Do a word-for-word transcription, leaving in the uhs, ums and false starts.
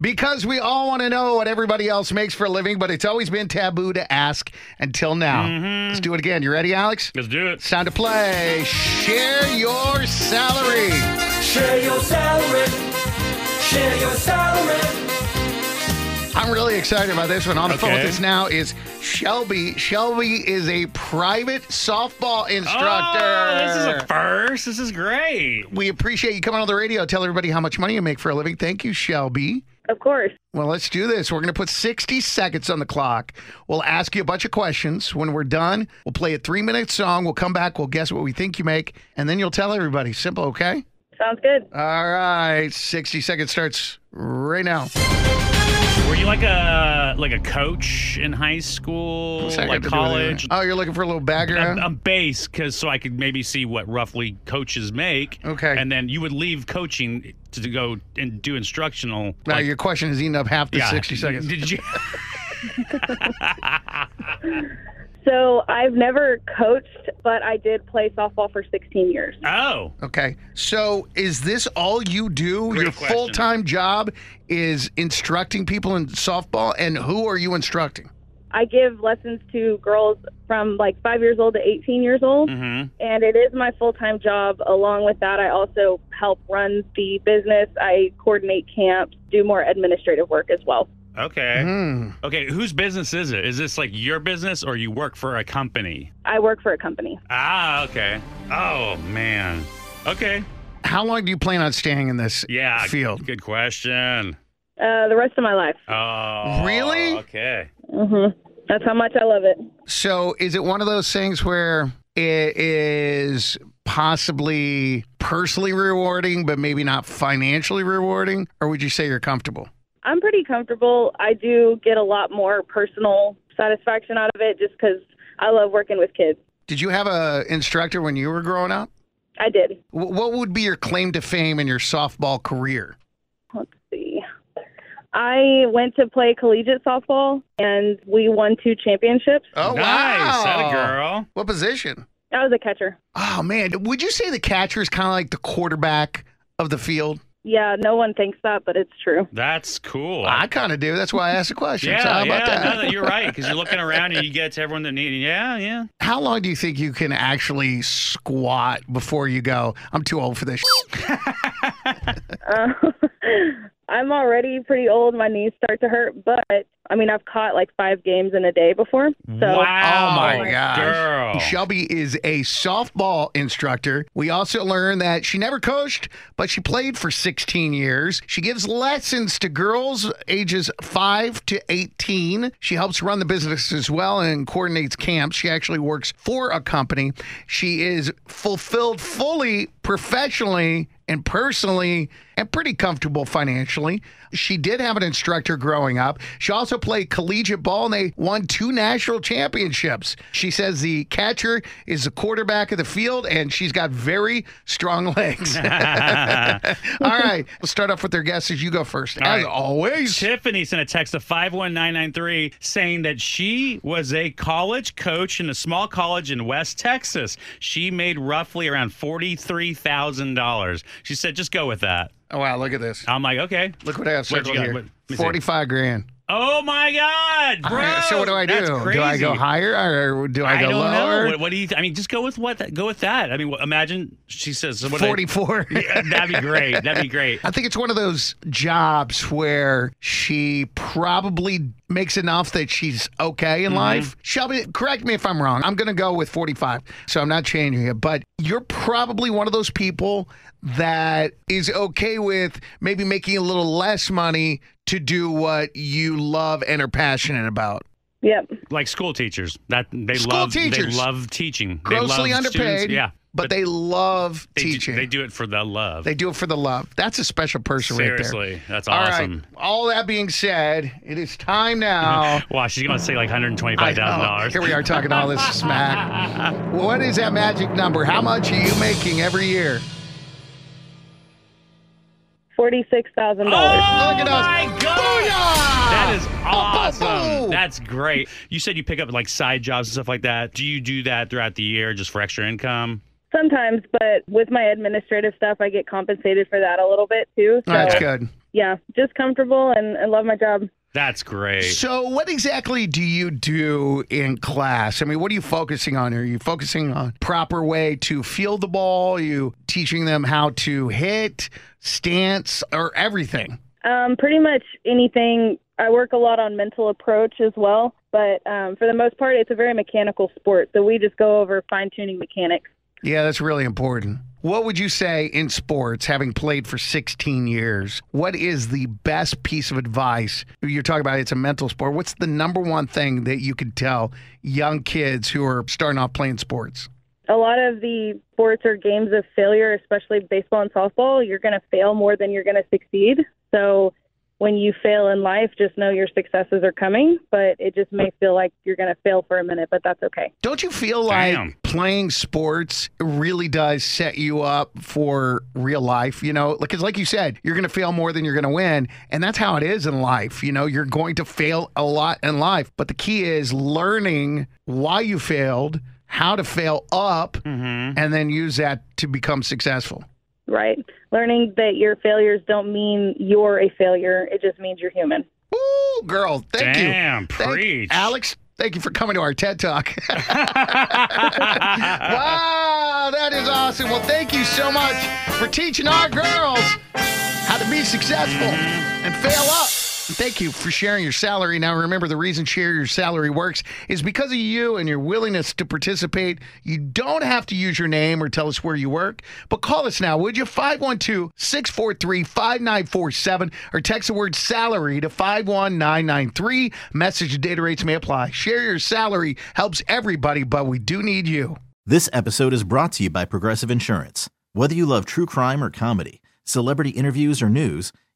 Because we all want to know what everybody else makes for a living, but it's always been taboo to ask until now. Mm-hmm. Let's do it again. You ready, Alex? Let's do it. It's time to play Share Your Salary. Share your salary. Share your salary. I'm really excited about this one. On the okay. phone with us now is Shelby. Shelby is a private softball instructor. Oh, this is a first. This is great. We appreciate you coming on the radio. Tell everybody how much money you make for a living. Thank you, Shelby. Of course. Well, let's do this. We're going to put sixty seconds on the clock. We'll ask you a bunch of questions. When we're done, we'll play a three-minute song. We'll come back. We'll guess what we think you make, and then you'll tell everybody. Simple, okay? Sounds good. All right. sixty seconds starts right now. Were you like a like a coach in high school, like college? Oh, you're looking for a little background? I'm base, cause so I could maybe see what roughly coaches make. Okay. And then you would leave coaching to go and do instructional. Now, like, your question is eating up half the yeah. sixty seconds. Did you? So I've never coached, but I did play softball for sixteen years. Oh. Okay. So is this all you do? Great your question. Full-time job is instructing people in softball? And who are you instructing? I give lessons to girls from like five years old to eighteen years old. Mm-hmm. And it is my full-time job. Along with that, I also help run the business. I coordinate camps, do more administrative work as well. Okay. Mm. Okay, whose business is it? Is this like your business or you work for a company? I work for a company. Ah, okay. Oh, man. Okay. How long do you plan on staying in this yeah, field? Good question. Uh, the rest of my life. Oh. Really? Okay. Mm-hmm. That's how much I love it. So is it one of those things where it is possibly personally rewarding but maybe not financially rewarding? Or would you say you're comfortable? I'm pretty comfortable. I do get a lot more personal satisfaction out of it just because I love working with kids. Did you have an instructor when you were growing up? I did. What would be your claim to fame in your softball career? Let's see. I went to play collegiate softball, and we won two championships. Oh, nice. Wow. That a girl. What position? I was a catcher. Oh, man. Would you say the catcher is kind of like the quarterback of the field? Yeah, no one thinks that, but it's true. That's cool. I kind of do. That's why I asked the question. yeah, so how about yeah, that? No, you're right, because you're looking around and you get to everyone that needs it. Yeah, yeah. How long do you think you can actually squat before you go, I'm too old for this shit? uh, I'm already pretty old. My knees start to hurt, but, I mean, I've caught like five games in a day before. So. Wow. Oh, my gosh. Girl. Shelby is a softball instructor. We also learned that she never coached, but she played for sixteen years. She gives lessons to girls ages five to eighteen. She helps run the business as well and coordinates camps. She actually works for a company. She is fulfilled fully professionally and personally, and pretty comfortable financially. She did have an instructor growing up. She also played collegiate ball, and they won two national championships. She says the catcher is the quarterback of the field, and she's got very strong legs. All right, let's start off with their guesses. You go first, All as right. always. Tiffany sent a text to five one nine nine three saying that she was a college coach in a small college in West Texas. She made roughly around forty-three thousand dollars. She said, just go with that. Oh, wow. Look at this. I'm like, okay. Look what I have circled here. What, forty-five grand. Oh, my God, bro. Right, so what do I do? That's crazy. Do I go higher or do I go I don't lower? Know. What, what do you th- I mean, just go with what? Th- go with that. I mean, imagine she says. So what forty-four. I, yeah, that'd be great. That'd be great. I think it's one of those jobs where she probably makes enough that she's okay in mm-hmm. life. Shelby, correct me if I'm wrong. I'm going to go with forty-five, so I'm not changing it. But you're probably one of those people that is okay with maybe making a little less money to do what you love and are passionate about. Yep. Like school teachers. That they school love teachers. They love teaching. Grossly they love underpaid. Students. Yeah. But, but they love they teaching. Do, they do it for the love. They do it for the love. That's a special person. Seriously, right there. Seriously, that's awesome. All right. All that being said, it is time now. Wow, she's going to say like one hundred twenty-five thousand dollars. Here we are talking all this smack. What is that magic number? How much are you making every year? forty-six thousand dollars. Oh, look at us. My God. Booyah! That is awesome. Oh, oh, oh. That's great. You said you pick up like side jobs and stuff like that. Do you do that throughout the year just for extra income? Sometimes, but with my administrative stuff, I get compensated for that a little bit, too. So, that's good. Yeah, just comfortable, and I love my job. That's great. So what exactly do you do in class? I mean, what are you focusing on? Are you focusing on proper way to field the ball? Are you teaching them how to hit, stance, or everything? Um, pretty much anything. I work a lot on mental approach as well, but um, for the most part, it's a very mechanical sport, so we just go over fine-tuning mechanics. Yeah, that's really important. What would you say in sports, having played for sixteen years, what is the best piece of advice? You're talking about it's a mental sport. What's the number one thing that you could tell young kids who are starting off playing sports? A lot of the sports are games of failure, especially baseball and softball. You're going to fail more than you're going to succeed. So when you fail in life, just know your successes are coming, but it just may feel like you're going to fail for a minute, but that's okay. Don't you feel like Damn. playing sports really does set you up for real life? You know, because like you said, you're going to fail more than you're going to win, and that's how it is in life. You know, you're going to fail a lot in life, but the key is learning why you failed, how to fail up, mm-hmm. and then use that to become successful. Right. Learning that your failures don't mean you're a failure. It just means you're human. Ooh, girl. Thank Damn, you. Damn, preach. Alex, thank you for coming to our TED Talk. Wow, that is awesome. Well, thank you so much for teaching our girls how to be successful and fail up. Thank you for sharing your salary. Now, remember, the reason Share Your Salary works is because of you and your willingness to participate. You don't have to use your name or tell us where you work, but call us now, would you? five one two, six four three, five nine four seven or text the word SALARY to five one nine nine three. Message and data rates may apply. Share Your Salary helps everybody, but we do need you. This episode is brought to you by Progressive Insurance. Whether you love true crime or comedy, celebrity interviews or news,